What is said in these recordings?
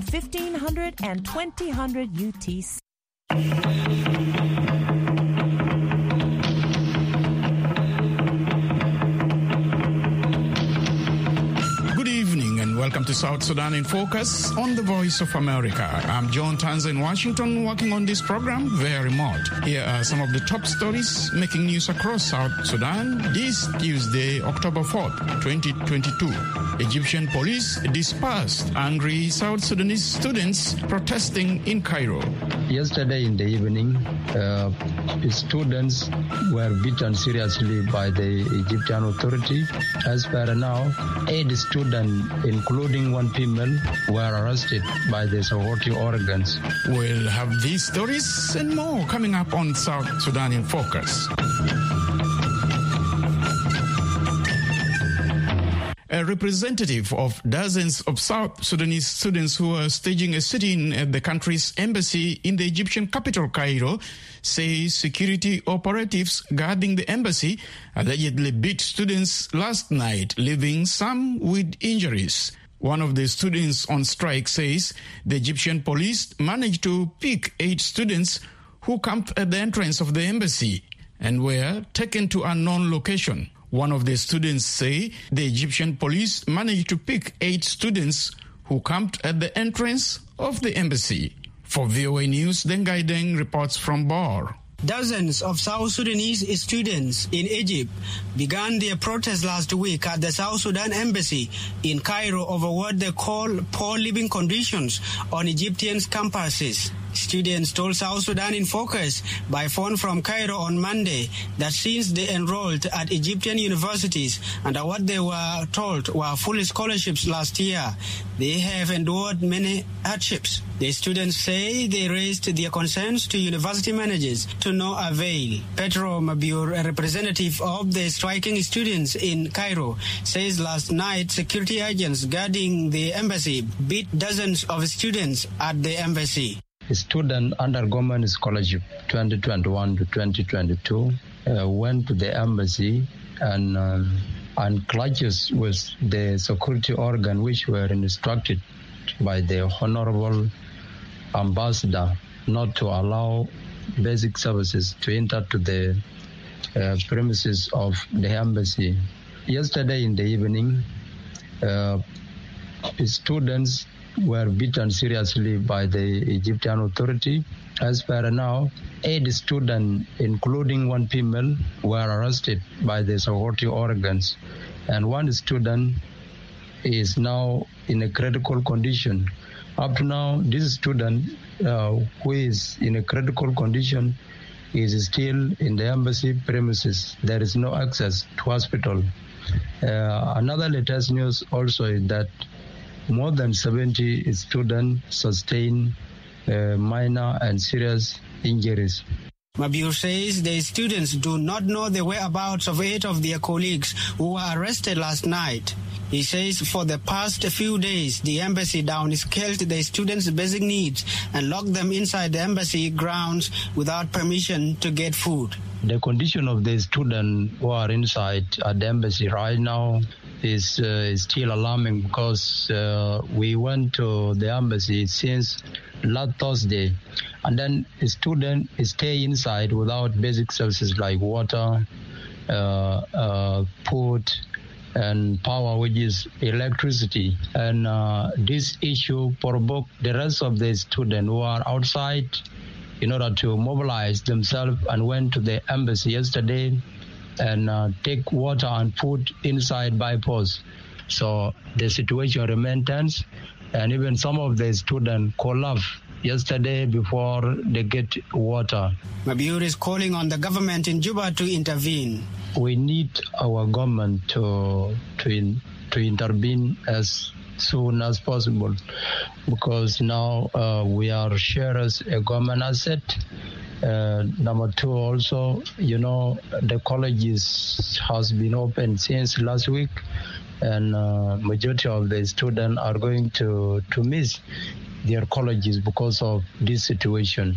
at 1500 and 2000 UTC. Welcome to South Sudan in Focus on the Voice of America. I'm John Tanza in Washington, working on this program via remote. Here are some of the top stories making news across South Sudan this Tuesday, October 4th, 2022. Egyptian police dispersed angry South Sudanese students protesting in Cairo. Yesterday in the evening, students were beaten seriously by the Egyptian authority. As per now, 8 students in including one female, were arrested by the security organs. We'll have these stories and more coming up on South Sudan in Focus. A representative of dozens of South Sudanese students who are staging a sit-in at the country's embassy in the Egyptian capital, Cairo, says security operatives guarding the embassy allegedly beat students last night, leaving some with injuries. One of the students on strike says the Egyptian police managed to pick 8 students who camped at the entrance of the embassy and were taken to an unknown location. One of the students say the Egyptian police managed to pick 8 students who camped at the entrance of the embassy. For VOA News, Dengai Deng reports from Bor. Dozens of South Sudanese students in Egypt began their protest last week at the South Sudan embassy in Cairo over what they call poor living conditions on Egyptian campuses. Students told South Sudan in Focus by phone from Cairo on Monday that since they enrolled at Egyptian universities under what they were told were full scholarships last year, they have endured many hardships. The students say they raised their concerns to university managers to no avail. Petro Mabior, a representative of the striking students in Cairo, says last night security agents guarding the embassy beat dozens of students at the embassy. Student under government scholarship 2021 to 2022 went to the embassy and clashes with the security organ, which were instructed by the Honorable Ambassador not to allow basic services to enter to the premises of the embassy. Yesterday in the evening, students were beaten seriously by the Egyptian authority. As per now, 8 students, including one female, were arrested by the security organs, and one student is now in a critical condition. Up to now, this student who is in a critical condition is still in the embassy premises. There is no access to hospital. Another latest news also is that more than 70 students sustained minor and serious injuries. Mabior says the students do not know the whereabouts of 8 of their colleagues who were arrested last night. He says for the past few days, the embassy downscaled the students' basic needs and locked them inside the embassy grounds without permission to get food. The condition of the students who are inside at the embassy right now is still alarming, because we went to the embassy since last Thursday, and then a student stay inside without basic services like water, food, and power, which is electricity. And this issue provoked the rest of the students who are outside in order to mobilize themselves and went to the embassy yesterday and take water and food inside by force. So the situation remained tense, and even some of the students collapsed yesterday before they get water. Mabior is calling on the government in Juba to intervene. We need our government to intervene as soon as possible, because now we are sharers a government asset. Number 2, also, the colleges has been open since last week, and majority of the students are going to miss their colleges because of this situation.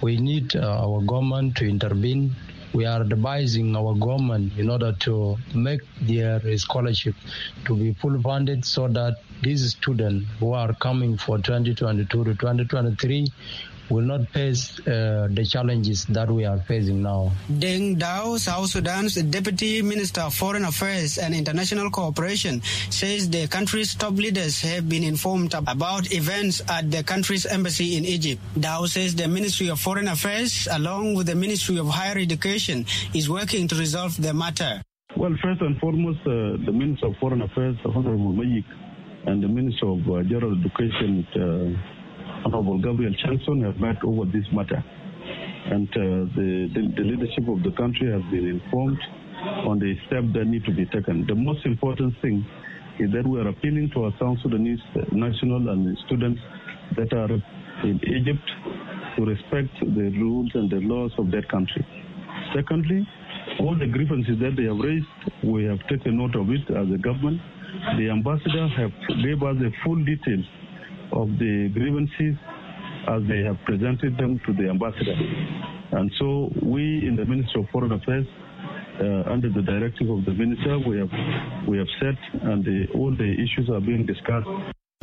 We need our government to intervene. We are advising our government in order to make their scholarship to be full funded so that these students who are coming for 2022 to 2023 will not face the challenges that we are facing now. Deng Dau, South Sudan's Deputy Minister of Foreign Affairs and International Cooperation, says the country's top leaders have been informed about events at the country's embassy in Egypt. Dau says the Ministry of Foreign Affairs, along with the Ministry of Higher Education, is working to resolve the matter. Well, first and foremost, the Minister of Foreign Affairs, Honorable Mayik, and the Minister of General Education, Honorable Gabriel Chancellor, have met over this matter, and the leadership of the country has been informed on the steps that need to be taken. The most important thing is that we are appealing to our South Sudanese national and students that are in Egypt to respect the rules and the laws of that country. Secondly, all the grievances that they have raised, we have taken note of it as a government. The ambassador have gave us the full details of the grievances as they have presented them to the ambassador. And so we in the Ministry of Foreign Affairs, under the directive of the minister, we have set, and all the issues are being discussed.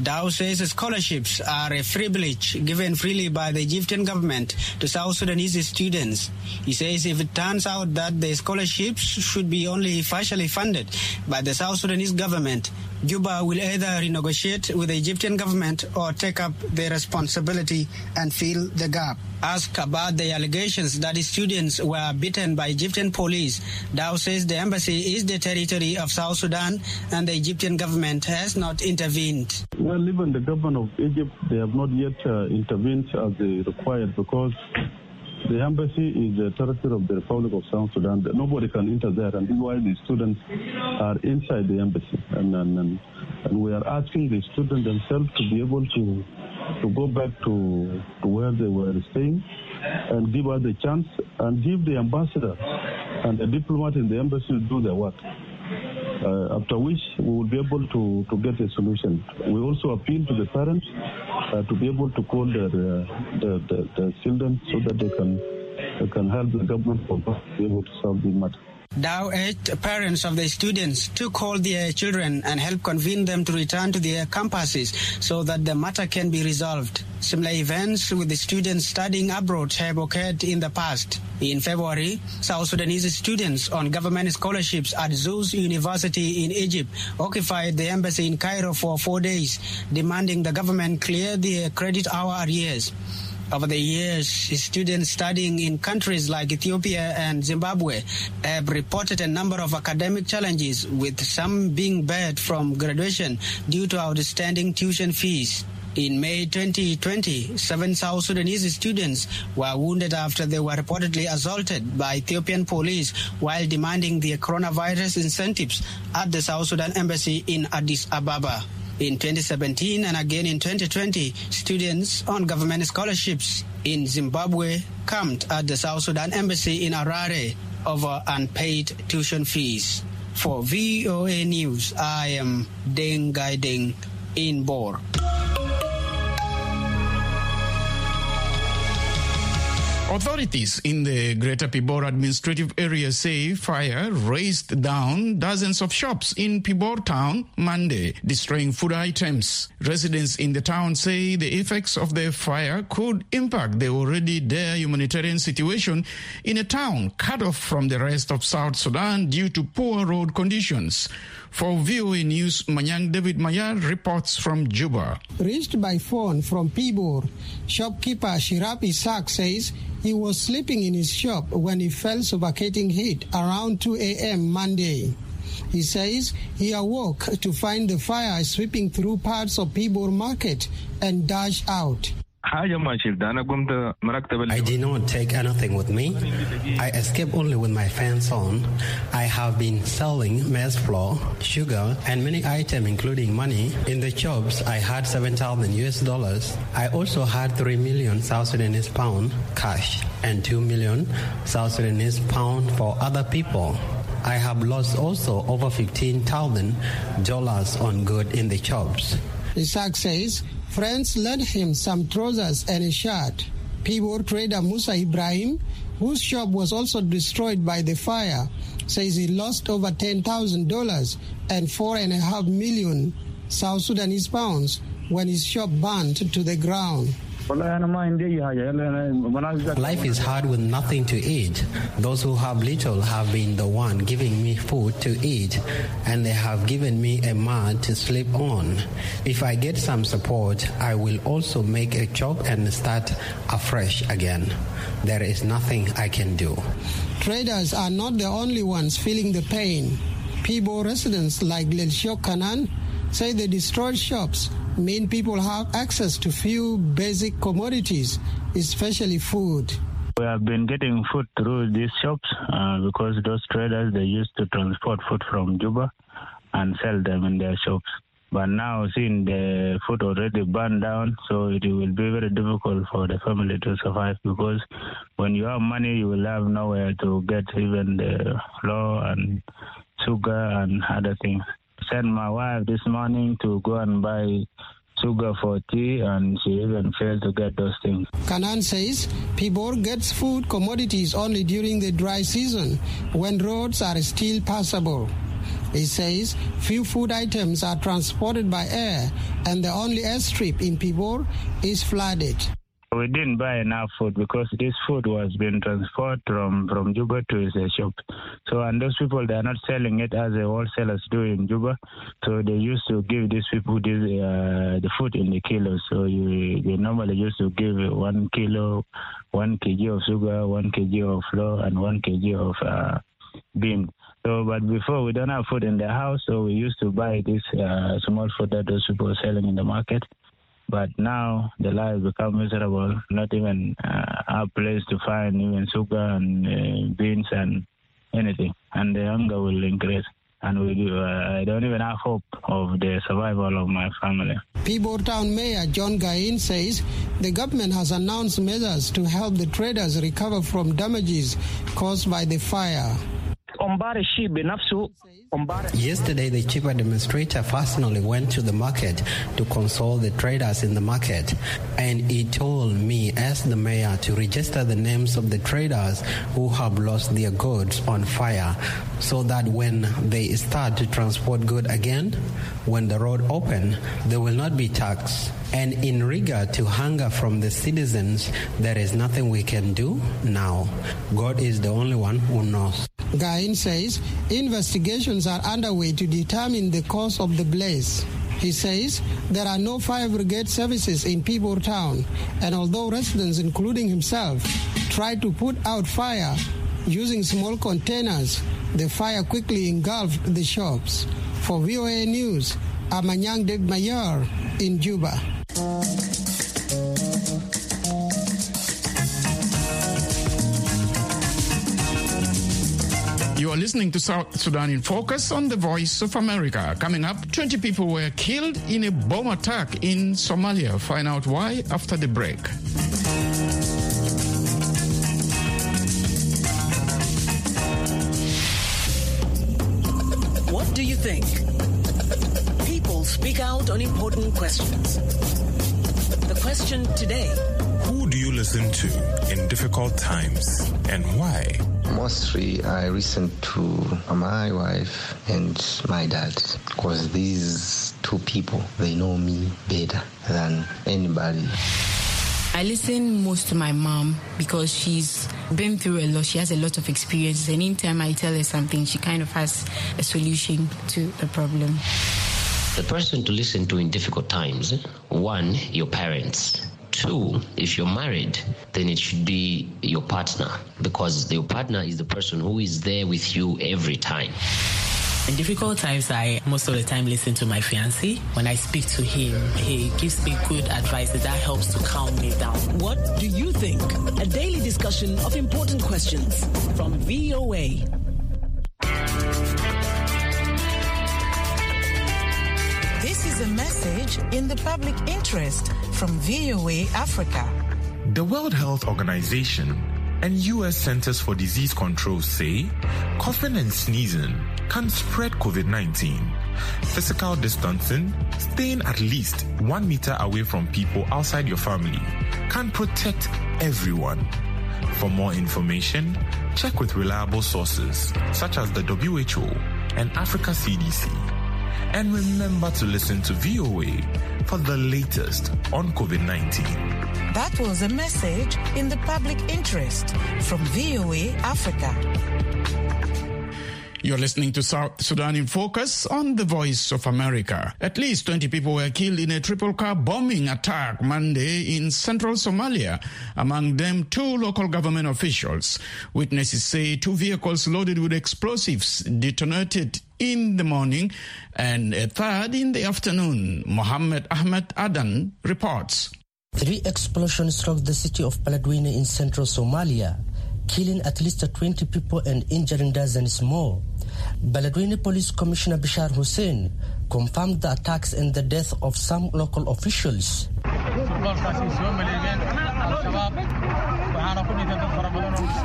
Dau says scholarships are a privilege given freely by the Egyptian government to South Sudanese students. He says if it turns out that the scholarships should be only partially funded by the South Sudanese government, Juba will either renegotiate with the Egyptian government or take up their responsibility and fill the gap. Asked about the allegations that the students were beaten by Egyptian police, Dau says the embassy is the territory of South Sudan and the Egyptian government has not intervened. Well, even the government of Egypt, they have not yet intervened as they required, because the embassy is the territory of the Republic of South Sudan. Nobody can enter there, and that's why the students are inside the embassy. And we are asking the students themselves to be able to go back to where they were staying and give us a chance, and give the ambassador and the diplomat in the embassy to do their work. After which we will be able to get a solution. We also appeal to the parents to be able to call their children so that they can help the government to be able to solve the matter. Dau urged parents of the students to call their children and help convene them to return to their campuses so that the matter can be resolved. Similar events with the students studying abroad have occurred in the past. In February, South Sudanese students on government scholarships at Zouz University in Egypt occupied the embassy in Cairo for 4 days, demanding the government clear their credit hour arrears. Over the years, students studying in countries like Ethiopia and Zimbabwe have reported a number of academic challenges, with some being barred from graduation due to outstanding tuition fees. In May 2020, 7 South Sudanese students were wounded after they were reportedly assaulted by Ethiopian police while demanding their coronavirus incentives at the South Sudan embassy in Addis Ababa. In 2017 and again in 2020, students on government scholarships in Zimbabwe camped at the South Sudan embassy in Harare over unpaid tuition fees. For VOA News, I am Dengai Deng in Bor. Authorities in the Greater Pibor administrative area say fire razed down dozens of shops in Pibor town Monday, destroying food items. Residents in the town say the effects of the fire could impact the already dire humanitarian situation in a town cut off from the rest of South Sudan due to poor road conditions. For VOA News, Manyang David Maya reports from Juba. Reached by phone from Pibor, shopkeeper Shirap Isaac says he was sleeping in his shop when he fell suffocating heat around 2 a.m. Monday. He says he awoke to find the fire sweeping through parts of Pibor market and dashed out. I did not take anything with me. I escaped only with my pants on. I have been selling maize flour, sugar, and many items, including money. In the shops, I had $7,000 US. I also had 3 million South Sudanese pound cash and 2 million South Sudanese pound for other people. I have lost also over $15,000 on goods in the shops. Isaac says friends lent him some trousers and a shirt. Pibor trader Musa Ibrahim, whose shop was also destroyed by the fire, says he lost over $10,000 and $4.5 million South Sudanese pounds when his shop burned to the ground. Life is hard with nothing to eat. Those who have little have been the one giving me food to eat, and they have given me a mat to sleep on. If I get some support, I will also make a job and start afresh again. There is nothing I can do. Traders are not the only ones feeling the pain. People residents like Lesho Kanan say the destroyed shops mean people have access to few basic commodities, especially food. We have been getting food through these shops because those traders, they used to transport food from Juba and sell them in their shops. But now, seeing the food already burned down, so it will be very difficult for the family to survive, because when you have money, you will have nowhere to get even the flour and sugar and other things. Sent my wife this morning to go and buy sugar for tea, and she even failed to get those things. Kanan says Pibor gets food commodities only during the dry season, when roads are still passable. He says few food items are transported by air, and the only airstrip in Pibor is flooded. We didn't buy enough food because this food was being transported from Juba to the shop. So, and those people, they are not selling it as the wholesalers do in Juba. So they used to give these people the food in the kilos. So they normally used to give 1 kilo, 1 kg of sugar, 1 kg of flour, and 1 kg of bean. So, but before, we don't have food in the house, so we used to buy this small food that those people are selling in the market. But now the life become miserable. Not even a place to find even sugar and beans and anything. And the hunger will increase. And I don't even have hope of the survival of my family. Pibor Town Mayor John Guyin says the government has announced measures to help the traders recover from damages caused by the fire. Yesterday, the chief administrator personally went to the market to console the traders in the market, and he told me as the mayor to register the names of the traders who have lost their goods on fire, so that when they start to transport goods again, when the road open, they will not be taxed. And in regard to hunger from the citizens, there is nothing we can do now. God is the only one who knows. Guyin says investigations are underway to determine the cause of the blaze. He says there are no fire brigade services in Pibor Town, and although residents, including himself, try to put out fire using small containers, the fire quickly engulfed the shops. For VOA News, Amani Gidide in Juba. You are listening to South Sudan in Focus on the Voice of America. Coming up, 20 people were killed in a bomb attack in Somalia. Find out why after the break. What do you think? People speak out on important questions. The question today: who do you listen to in difficult times and why? Mostly I listen to my wife and my dad, because these two people, they know me better than anybody. I listen most to my mom because she's been through a lot. She has a lot of experience, and anytime I tell her something, she kind of has a solution to the problem. The person to listen to in difficult times: one, your parents. Two, if you're married, then it should be your partner, because your partner is the person who is there with you every time. In difficult times, I most of the time listen to my fiancé. When I speak to him, he gives me good advice that helps to calm me down. What do you think? A daily discussion of important questions from VOA. This is a message in the public interest from VOA Africa. The World Health Organization and U.S. Centers for Disease Control say coughing and sneezing can spread COVID-19. Physical distancing, staying at least 1 meter away from people outside your family, can protect everyone. For more information, check with reliable sources such as the WHO and Africa CDC. And remember to listen to VOA for the latest on COVID-19. That was a message in the public interest from VOA Africa. You're listening to South Sudan in Focus on The Voice of America. At least 20 people were killed in a triple-car bombing attack Monday in central Somalia, among them two local government officials. Witnesses say two vehicles loaded with explosives detonated in the morning and a third in the afternoon. Mohammed Ahmed Adan reports. Three explosions struck the city of Beledweyne in central Somalia, killing at least 20 people and injuring dozens more. Beledweyne Police Commissioner Bishar Hussein confirmed the attacks and the death of some local officials.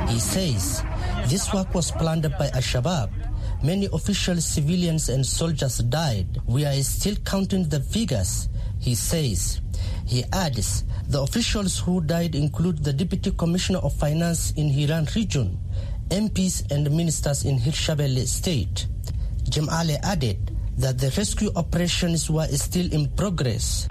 He says this work was planned by Al-Shabaab. Many officials, civilians, and soldiers died. We are still counting the figures, he says. He adds, the officials who died include the Deputy Commissioner of Finance in Hiran region, MPs and ministers in Hirshabelle state. Jim Ali added that the rescue operations were still in progress.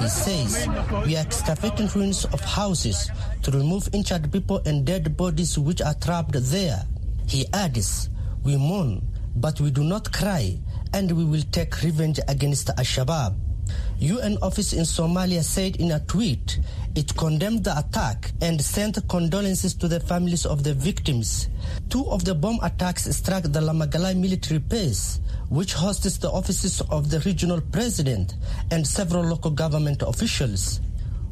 He says, we are excavating ruins of houses to remove injured people and dead bodies which are trapped there. He adds, we mourn, but we do not cry, and we will take revenge against Al-Shabaab. UN office in Somalia said in a tweet it condemned the attack and sent condolences to the families of the victims. Two of the bomb attacks struck the Lamagalai military base, which hosts the offices of the regional president and several local government officials.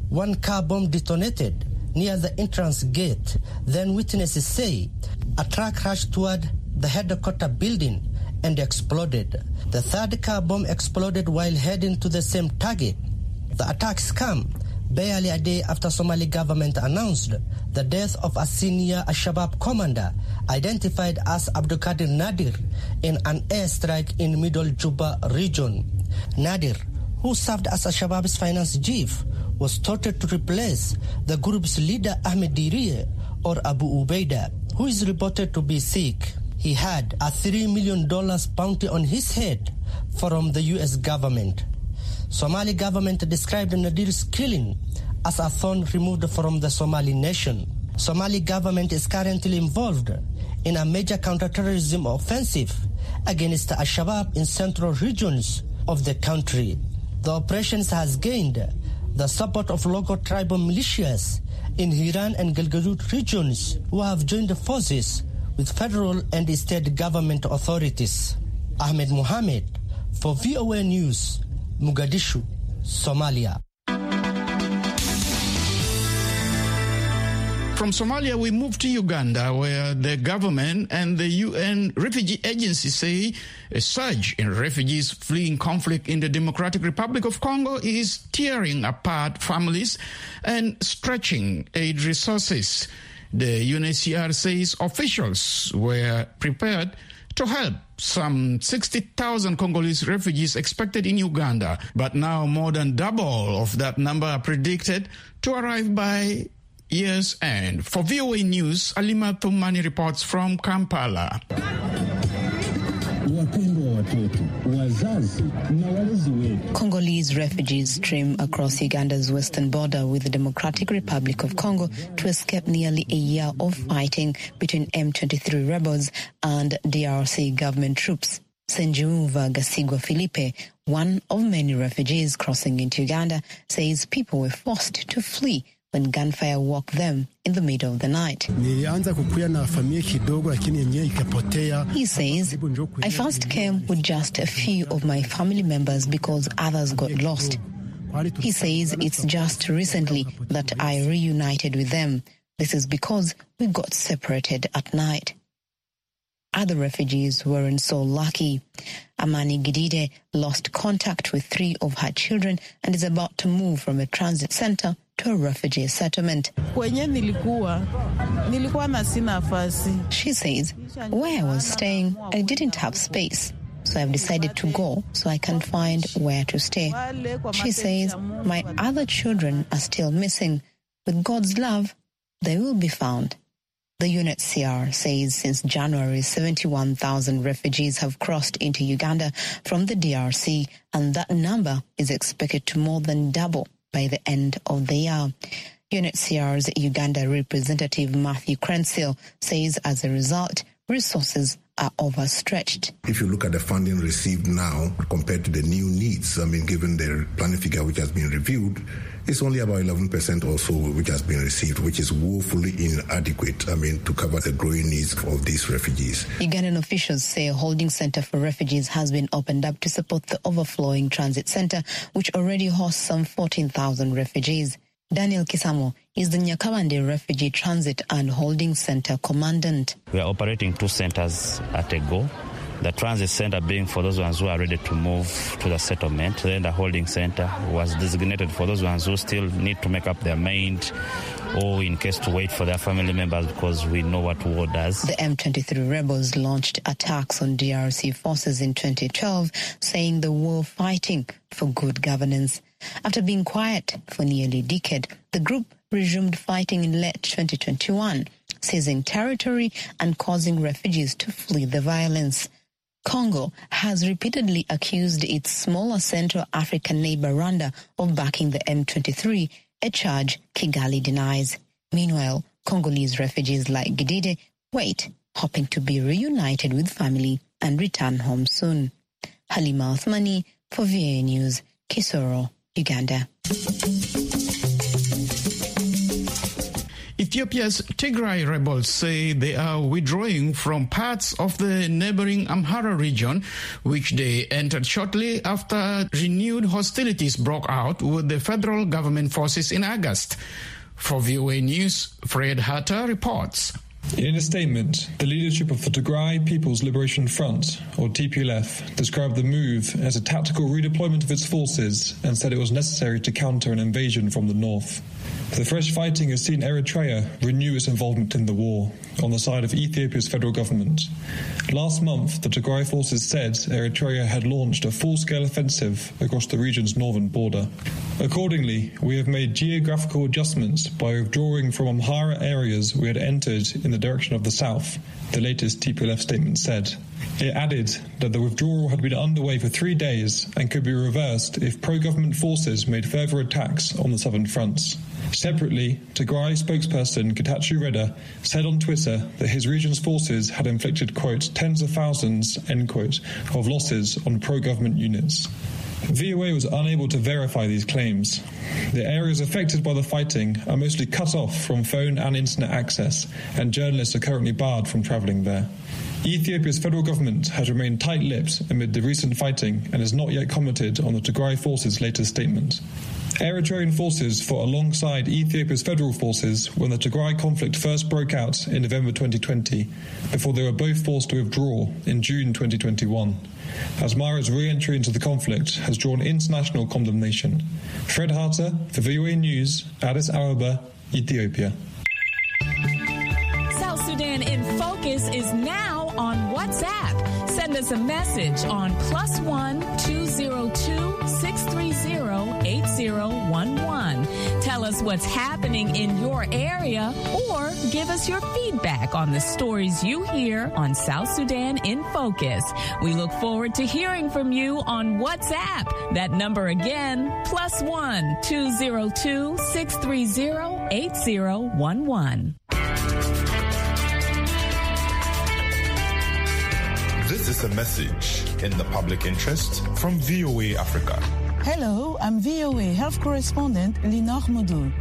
One car bomb detonated near the entrance gate. Then witnesses say a truck rushed toward the headquarter building and exploded. The third car bomb exploded while heading to the same target. The attacks come barely a day after Somali government announced the death of a senior Al-Shabaab commander identified as Abdulkadir Nadir in an airstrike in Middle Juba region. Nadir, who served as Al-Shabaab's finance chief, was touted to replace the group's leader Ahmed Diri or Abu Ubaida, who is reported to be sick. He had a $3 million bounty on his head from the U.S. government. Somali government described Nadir's killing as a thorn removed from the Somali nation. Somali government is currently involved in a major counterterrorism offensive against Al-Shabaab in central regions of the country. The operations has gained the support of local tribal militias in Hiran and Galgaduud regions who have joined forces with federal and state government authorities. Ahmed Mohamed for VOA News, Mogadishu, Somalia. From Somalia, we move to Uganda, where the government and the UN Refugee Agency say a surge in refugees fleeing conflict in the Democratic Republic of Congo is tearing apart families and stretching aid resources. The UNHCR says officials were prepared to help some 60,000 Congolese refugees expected in Uganda, but now more than double of that number are predicted to arrive by year's end. For VOA News, Alima Thumani reports from Kampala. Congolese refugees stream across Uganda's western border with the Democratic Republic of Congo to escape nearly a year of fighting between M23 rebels and DRC government troops. Senjuva Gassigwa Felipe, one of many refugees crossing into Uganda, says people were forced to flee when gunfire woke them in the middle of the night. He says, I first came with just a few of my family members because others got lost. He says it's just recently that I reunited with them. This is because we got separated at night. Other refugees weren't so lucky. Amani Gidide lost contact with three of her children and is about to move from a transit center to a refugee settlement. She says, where I was staying, I didn't have space, so I've decided to go so I can find where to stay. She says, my other children are still missing. With God's love, they will be found. The UNHCR says since January, 71,000 refugees have crossed into Uganda from the DRC, and that number is expected to more than double by the end of the year. UNHCR's Uganda representative Matthew Krenzil says as a result, resources are overstretched. If you look at the funding received now compared to the new needs, given the planning figure which has been reviewed, it's only about 11% also which has been received, which is woefully inadequate, to cover the growing needs of these refugees. Ugandan officials say a holding center for refugees has been opened up to support the overflowing transit center, which already hosts some 14,000 refugees. Daniel Kisamo is the Nyakawande Refugee Transit and Holding Center Commandant. We are operating two centers at a go. The transit center being for those ones who are ready to move to the settlement. Then the holding center was designated for those ones who still need to make up their mind or in case to wait for their family members, because we know what war does. The M23 rebels launched attacks on DRC forces in 2012, saying the war fighting for good governance. After being quiet for nearly a decade, the group resumed fighting in late 2021, seizing territory and causing refugees to flee the violence. Congo has repeatedly accused its smaller Central African neighbor Rwanda of backing the M23, a charge Kigali denies. Meanwhile, Congolese refugees like Gidide wait, hoping to be reunited with family and return home soon. Halima Othmani for VOA News, Kisoro, Uganda. Ethiopia's Tigray rebels say they are withdrawing from parts of the neighboring Amhara region, which they entered shortly after renewed hostilities broke out with the federal government forces in August. For VOA News, Fred Hatter reports. In a statement, the leadership of the Tigray People's Liberation Front, or TPLF, described the move as a tactical redeployment of its forces and said it was necessary to counter an invasion from the north. The fresh fighting has seen Eritrea renew its involvement in the war on the side of Ethiopia's federal government. Last month, the Tigray forces said Eritrea had launched a full-scale offensive across the region's northern border. Accordingly, we have made geographical adjustments by withdrawing from Amhara areas we had entered in the direction of the south, the latest TPLF statement said. It added that the withdrawal had been underway for 3 days and could be reversed if pro-government forces made further attacks on the southern fronts. Separately, Tigray spokesperson Getachew Reda said on Twitter that his region's forces had inflicted, quote, tens of thousands, end quote, of losses on pro-government units. VOA was unable to verify these claims. The areas affected by the fighting are mostly cut off from phone and internet access, and journalists are currently barred from travelling there. Ethiopia's federal government has remained tight-lipped amid the recent fighting and has not yet commented on the Tigray forces' latest statement. Eritrean forces fought alongside Ethiopia's federal forces when the Tigray conflict first broke out in November 2020, before they were both forced to withdraw in June 2021. Asmara's re-entry into the conflict has drawn international condemnation. Fred Harter for VOA News, Addis Ababa, Ethiopia. South Sudan in Focus is now on WhatsApp. Send us a message on +1 202 630 8011. Tell us what's happening in your area or give us your feedback on the stories you hear on South Sudan in Focus. We look forward to hearing from you on WhatsApp. That number again, +1 202 630 8011. This is a message in the public interest from VOA Africa. Hello, I'm VOA Health Correspondent Linord Modu.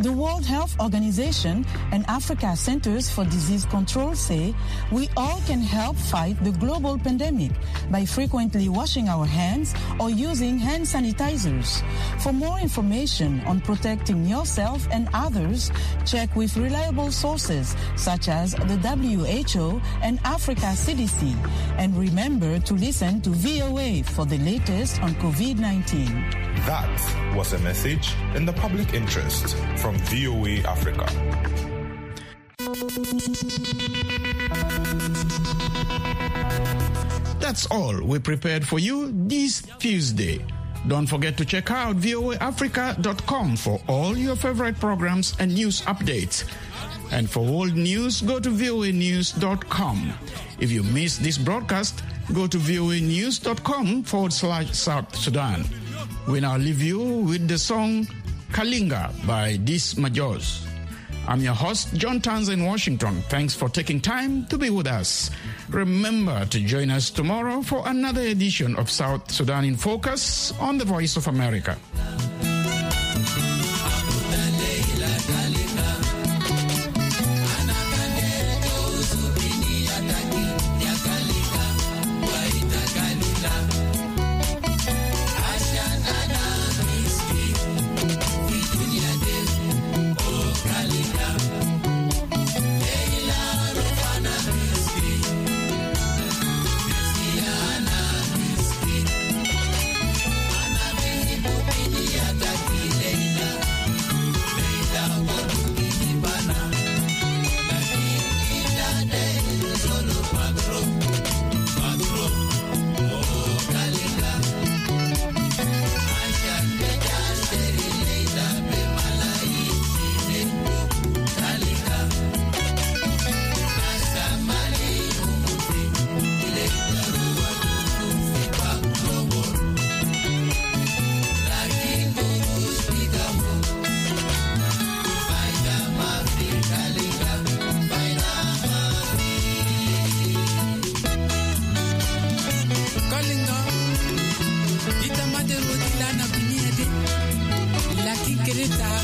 The World Health Organization and Africa Centers for Disease Control say we all can help fight the global pandemic by frequently washing our hands or using hand sanitizers. For more information on protecting yourself and others, check with reliable sources such as the WHO and Africa CDC. And remember to listen to VOA for the latest on COVID-19. That was a message in the public interest from VOA Africa. That's all we prepared for you this Tuesday. Don't forget to check out voaafrica.com for all your favorite programs and news updates. And for old news, go to voanews.com. If you missed this broadcast, go to voanews.com/South Sudan. We now leave you with the song Kalinga by Diz Majors. I'm your host, John Tanza in Washington. Thanks for taking time to be with us. Remember to join us tomorrow for another edition of South Sudan in Focus on The Voice of America. It's